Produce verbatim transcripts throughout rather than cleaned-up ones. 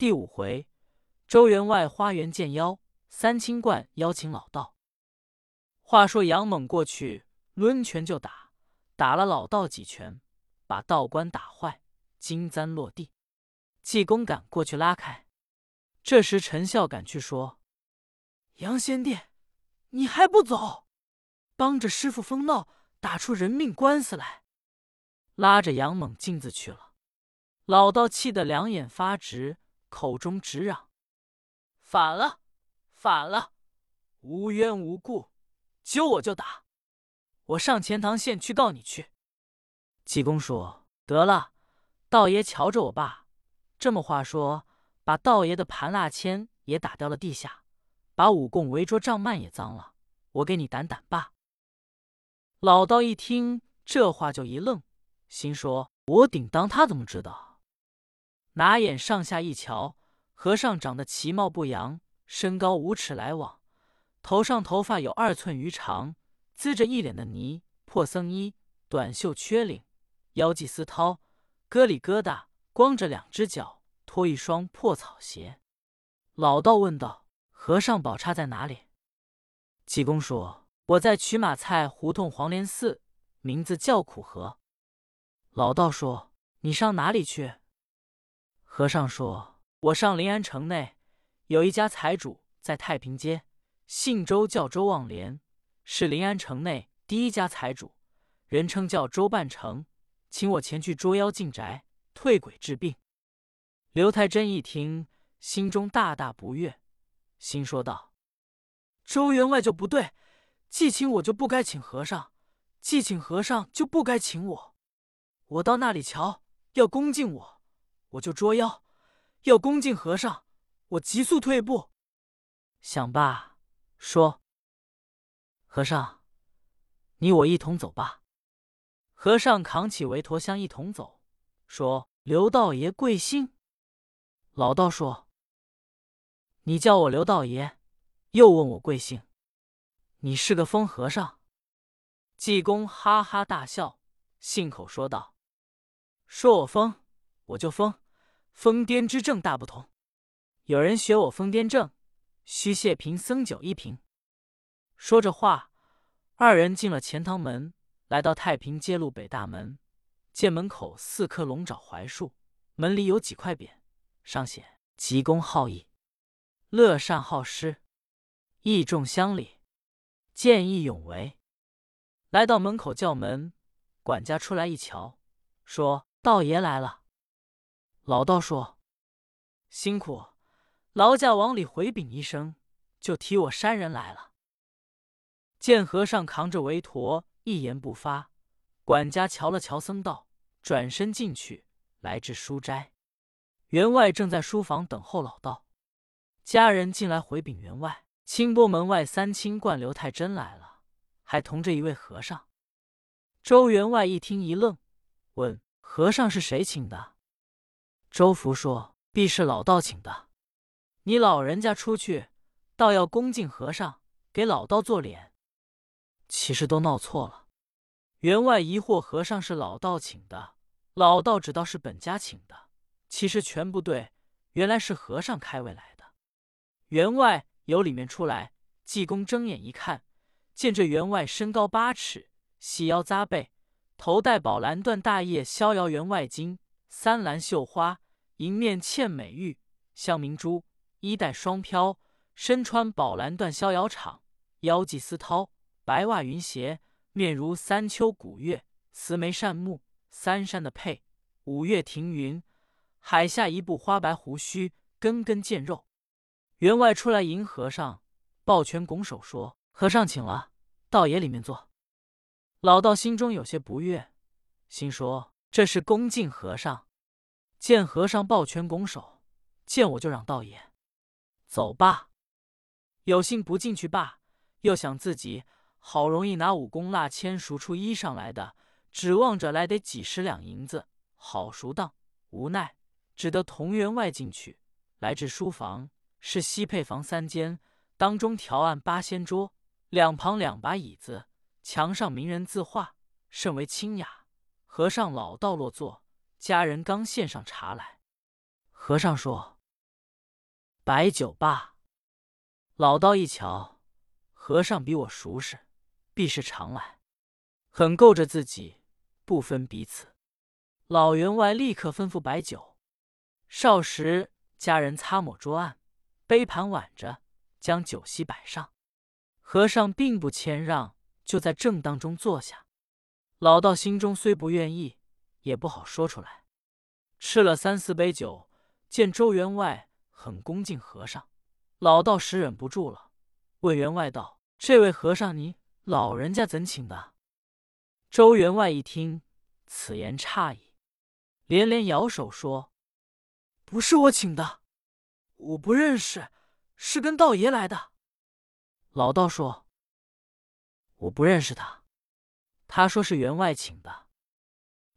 第五回，周员外花园见妖，三清观邀请老道。话说杨猛过去抡拳就打，打了老道几拳，把道观打坏，金簪落地。济公赶过去拉开。这时陈孝赶去说：“杨先帝，你还不走，帮着师父疯闹，打出人命官司来。”拉着杨猛径自去了。老道气得两眼发直，口中直嚷：“反了，反了！无缘无故，揪我就打，我上钱塘县去告你去。”济公说：“得了，道爷瞧着我爸，这么话说，把道爷的盘蜡签也打掉了地下，把武功围桌帐幔也脏了，我给你掸掸吧。”老道一听这话就一愣，心说：“我顶当他怎么知道？”拿眼上下一瞧，和尚长得其貌不扬，身高五尺来往，头上头发有二寸余长，滋着一脸的泥，破僧衣，短袖缺领，腰系丝绦，疙里疙瘩，光着两只脚，脱一双破草鞋。老道问道：“和尚宝刹在哪里？”济公说：“我在曲马菜胡同黄莲寺，名字叫苦河。”老道说：“你上哪里去？”和尚说：“我上临安城内，有一家财主在太平街，姓周叫周望廉，是临安城内第一家财主，人称叫周半城，请我前去捉妖进宅，退鬼治病。”刘太真一听，心中大大不悦，心说道：“周员外就不对，既请我就不该请和尚，既请和尚就不该请我。我到那里瞧，要恭敬我，我就捉妖；要恭敬和尚，我急速退步。”想罢，说：“和尚，你我一同走吧。”和尚扛起韦陀香一同走，说：“刘道爷贵姓？”老道说：“你叫我刘道爷，又问我贵姓，你是个疯和尚。”济公哈哈大笑，信口说道：“说我疯，我就疯，疯癫之症大不同。有人学我疯癫症，须谢贫僧酒一瓶。”说着话，二人进了钱塘门，来到太平街路北大门，见门口四棵龙爪槐树，门里有几块匾，上写“济公好义，乐善好施，义重乡里，见义勇为”。来到门口叫门，管家出来一瞧，说：“道爷来了。”老道说：“辛苦，劳驾往里回禀一声，就提我山人来了。”见和尚扛着韦陀，一言不发。管家瞧了瞧僧道，转身进去，来至书斋。员外正在书房等候老道。家人进来回禀员外，清波门外三清观刘太真来了，还同着一位和尚。周员外一听一愣，问：“和尚是谁请的？”周福说：“必是老道请的。你老人家出去，倒要恭敬和尚，给老道做脸。”其实都闹错了。员外疑惑和尚是老道请的，老道只道是本家请的，其实全不对，原来是和尚开位来的。员外由里面出来，济公睁眼一看，见这员外身高八尺，细腰扎背，头戴宝蓝缎大叶逍遥员外巾，三蓝绣花，迎面嵌美玉香明珠，衣带双飘，身穿宝蓝缎逍遥氅，腰系丝绦，白袜云鞋，面如三秋古月，慈眉善目，三山的佩，五岳庭云，海下一步花白胡须，根根见肉。员外出来迎和尚，抱拳拱手说：“和尚请了，道爷里面坐。”老道心中有些不悦，心说：“这是恭敬和尚。”见和尚抱拳拱手，见我就嚷道爷，走吧。有心不进去罢，又想自己好容易拿武功蜡签赎出衣裳来的，指望着来得几十两银子，好赎当，无奈只得同员外进去，来至书房，是西配房三间，当中条案八仙桌，两旁两把椅子。墙上名人字画，甚为清雅。和尚老道落座，家人刚献上茶来。和尚说：“摆酒罢。老道一瞧，和尚比我熟识，必是常来，很够着自己，不分彼此。老员外立刻吩咐摆酒，少时家人擦抹桌案，杯盘挽着，将酒席摆上。和尚并不谦让，就在正当中坐下。老道心中虽不愿意，也不好说出来。吃了三四杯酒，见周员外很恭敬和尚，老道实忍不住了，问员外道：“这位和尚你老人家怎请的？”周员外一听此言诧异，连连摇手说：“不是我请的，我不认识，是跟道爷来的。”老道说：“我不认识他，他说是员外请的。”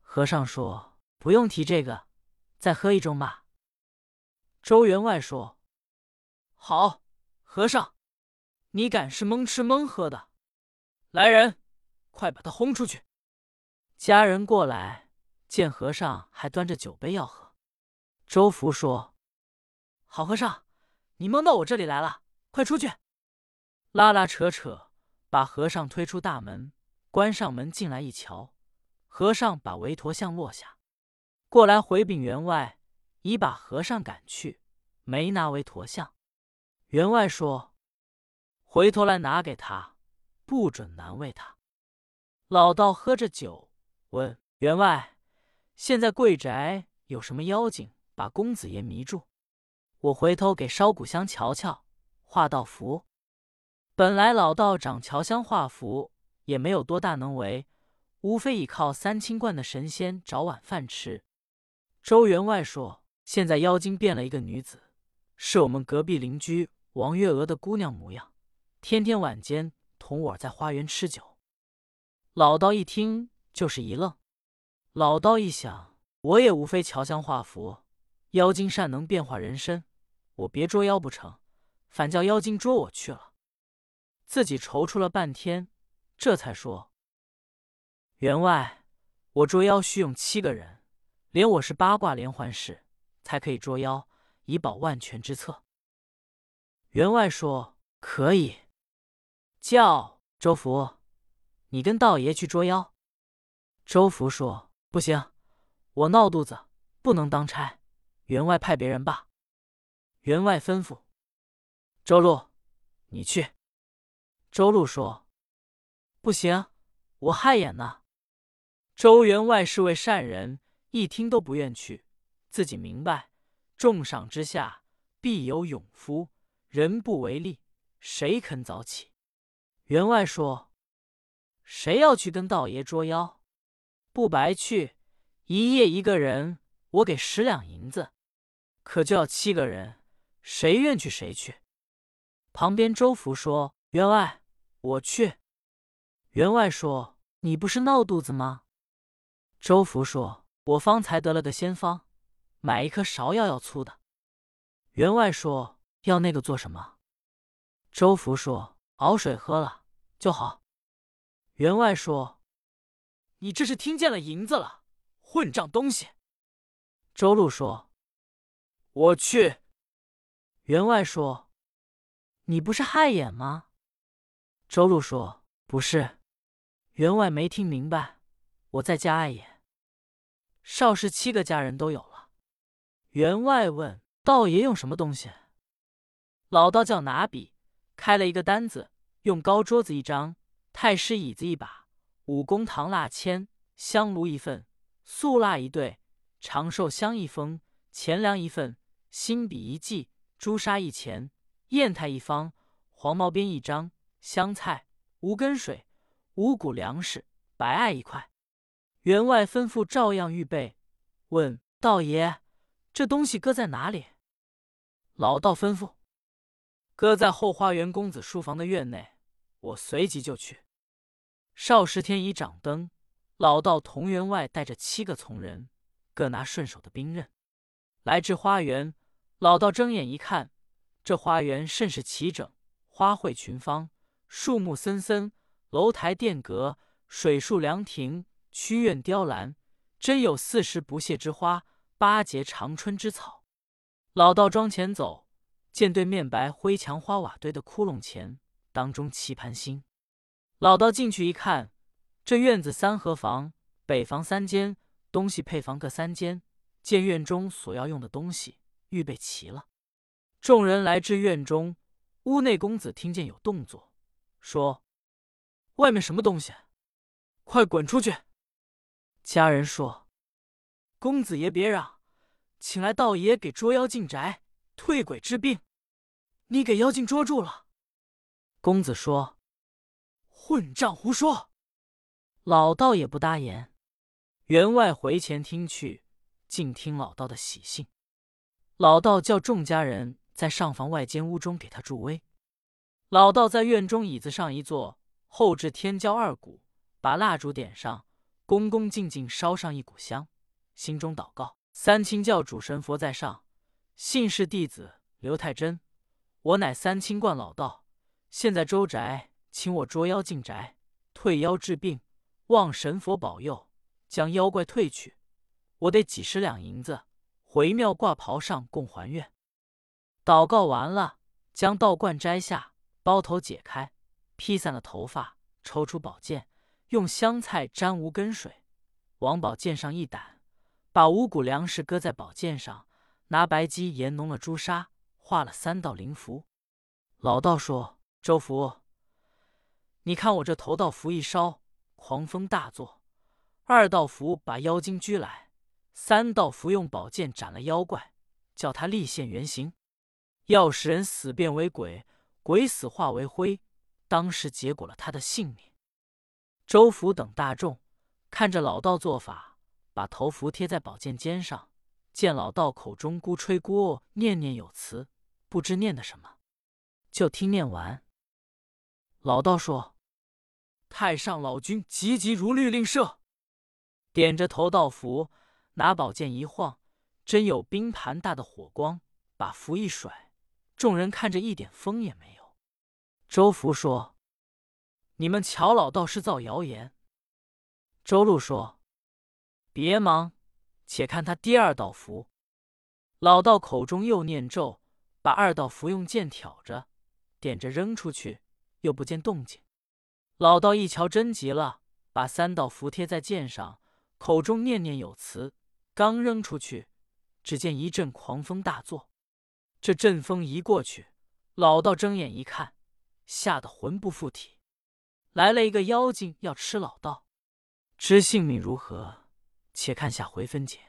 和尚说：“不用提这个，再喝一盅吧。”周员外说：“好，和尚，你敢是蒙吃蒙喝的，来人，快把他轰出去。”家人过来，见和尚还端着酒杯要喝。周福说：“好和尚，你蒙到我这里来了，快出去。”拉拉扯扯，把和尚推出大门，关上门进来一瞧，和尚把韦陀像落下，过来回禀员外，已把和尚赶去，没拿韦陀像。员外说：“回头来拿给他，不准难为他。”老道喝着酒，问员外：“现在贵宅有什么妖精把公子爷迷住？我回头给烧骨香瞧瞧，画道符。”本来老道长乔香画符也没有多大能为，无非倚靠三清观的神仙找晚饭吃。周员外说：“现在妖精变了一个女子，是我们隔壁邻居王月娥的姑娘模样，天天晚间同我在花园吃酒。”老道一听就是一愣。老道一想，我也无非乔香画符，妖精善能变化人身，我别捉妖不成，反叫妖精捉我去了。自己踌躇了半天，这才说：“员外，我捉妖需用七个人，连我是八卦连环式，才可以捉妖，以保万全之策。”员外说：“可以，叫周福，你跟道爷去捉妖。”周福说：“不行，我闹肚子，不能当差，员外派别人吧。”员外吩咐：“周路，你去。”周路说：“不行，我害眼呢。”周员外是位善人，一听都不愿去，自己明白，重赏之下必有勇夫，人不为力，谁肯早起？员外说：“谁要去跟道爷捉妖，不白去，一夜一个人，我给十两银子。可就要七个人，谁愿去谁去。”旁边周福说：“员外，我去。”员外说：“你不是闹肚子吗？”周福说：“我方才得了个仙方，买一颗芍药药粗的。”员外说：“要那个做什么？”周福说：“熬水喝了就好。”员外说：“你这是听见了银子了，混账东西。”周路说：“我去。”员外说：“你不是害眼吗？”周路说：“不是。”员外没听明白，我在家碍眼。少时七个家人都有了。员外问道爷用什么东西，老道叫拿笔，开了一个单子，用高桌子一张，太师椅子一把，五公堂蜡签，香炉一份，素蜡一对，长寿香一封，钱粮一份，新笔一记，朱砂一钱，砚台一方，黄毛边一张，香菜、无根水、五谷粮食、白艾一块。员外吩咐照样预备，问道爷：“这东西搁在哪里？”老道吩咐：“搁在后花园公子书房的院内。”我随即就去。少时天已掌灯，老道同员外带着七个从人，各拿顺手的兵刃，来至花园。老道睁眼一看，这花园甚是齐整，花卉群芳，树木森森，楼台殿阁，水树凉亭，曲院雕栏，真有四时不谢之花，八节长春之草。老道庄前走，见对面白灰墙花瓦堆的窟窿前，当中齐盘心。老道进去一看，这院子三合房，北房三间，东西配房各三间。见院中所要用的东西预备齐了，众人来至院中，屋内公子听见有动作，说：“外面什么东西？快滚出去！”家人说：“公子爷别嚷，请来道爷给捉妖进宅，退鬼治病。你给妖精捉住了。”公子说：“混账胡说！”老道也不答言。员外回前听去，竟听老道的喜信。老道叫众家人在上房外间屋中给他助威。老道在院中椅子上一坐，后置天椒二股，把蜡烛点上，恭恭敬敬烧上一股香，心中祷告：“三清教主神佛在上，信是弟子刘太真，我乃三清观老道，现在周宅请我捉妖进宅，退妖治病，望神佛保佑，将妖怪退去。我得几十两银子回庙挂袍上供还愿。”祷告完了，将道冠摘下，包头解开，披散了头发，抽出宝剑，用香菜沾无根水，往宝剑上一掸，把五谷粮食搁在宝剑上，拿白鸡研浓了朱砂，画了三道灵符。老道说：“周福，你看我这头道符一烧，狂风大作；二道符把妖精拘来；三道符用宝剑斩了妖怪，叫他立现原形。要使人死变为鬼，鬼死化为灰，当时结果了他的性命。”周福等大众看着老道做法，把头符贴在宝剑尖上，见老道口中咕吹咕哦，念念有词，不知念的什么，就听念完。老道说：“太上老君急急如律令射！”点着头道符，拿宝剑一晃，真有冰盘大的火光，把符一甩，众人看着一点风也没有。周福说：“你们瞧老道士造谣言。”周路说：“别忙，且看他第二道符。”老道口中又念咒，把二道符用剑挑着，点着扔出去，又不见动静。老道一瞧真急了，把三道符贴在剑上，口中念念有词，刚扔出去，只见一阵狂风大作。这阵风一过去，老道睁眼一看，吓得魂不附体。来了一个妖精要吃老道，知性命如何，且看下回分解。